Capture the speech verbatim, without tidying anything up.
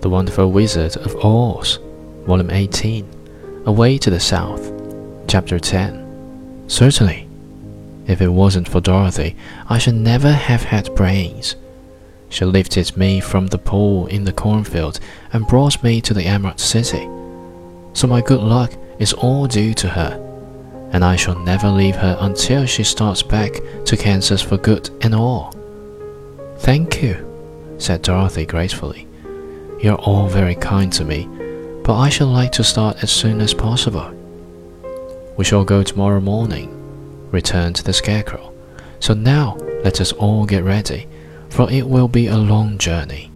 The Wonderful Wizard of Oz, Volume eighteen, Away to the South, Chapter ten. Certainly, if it wasn't for Dorothy, I should never have had brains. She lifted me from the pool in the cornfield and brought me to the Emerald City. So my good luck is all due to her, and I shall never leave her until she starts back to Kansas for good and all. Thank you, said Dorothy gratefully.You're all very kind to me, but I should like to start as soon as possible. We shall go tomorrow morning, returned the Scarecrow. So now let us all get ready, for it will be a long journey.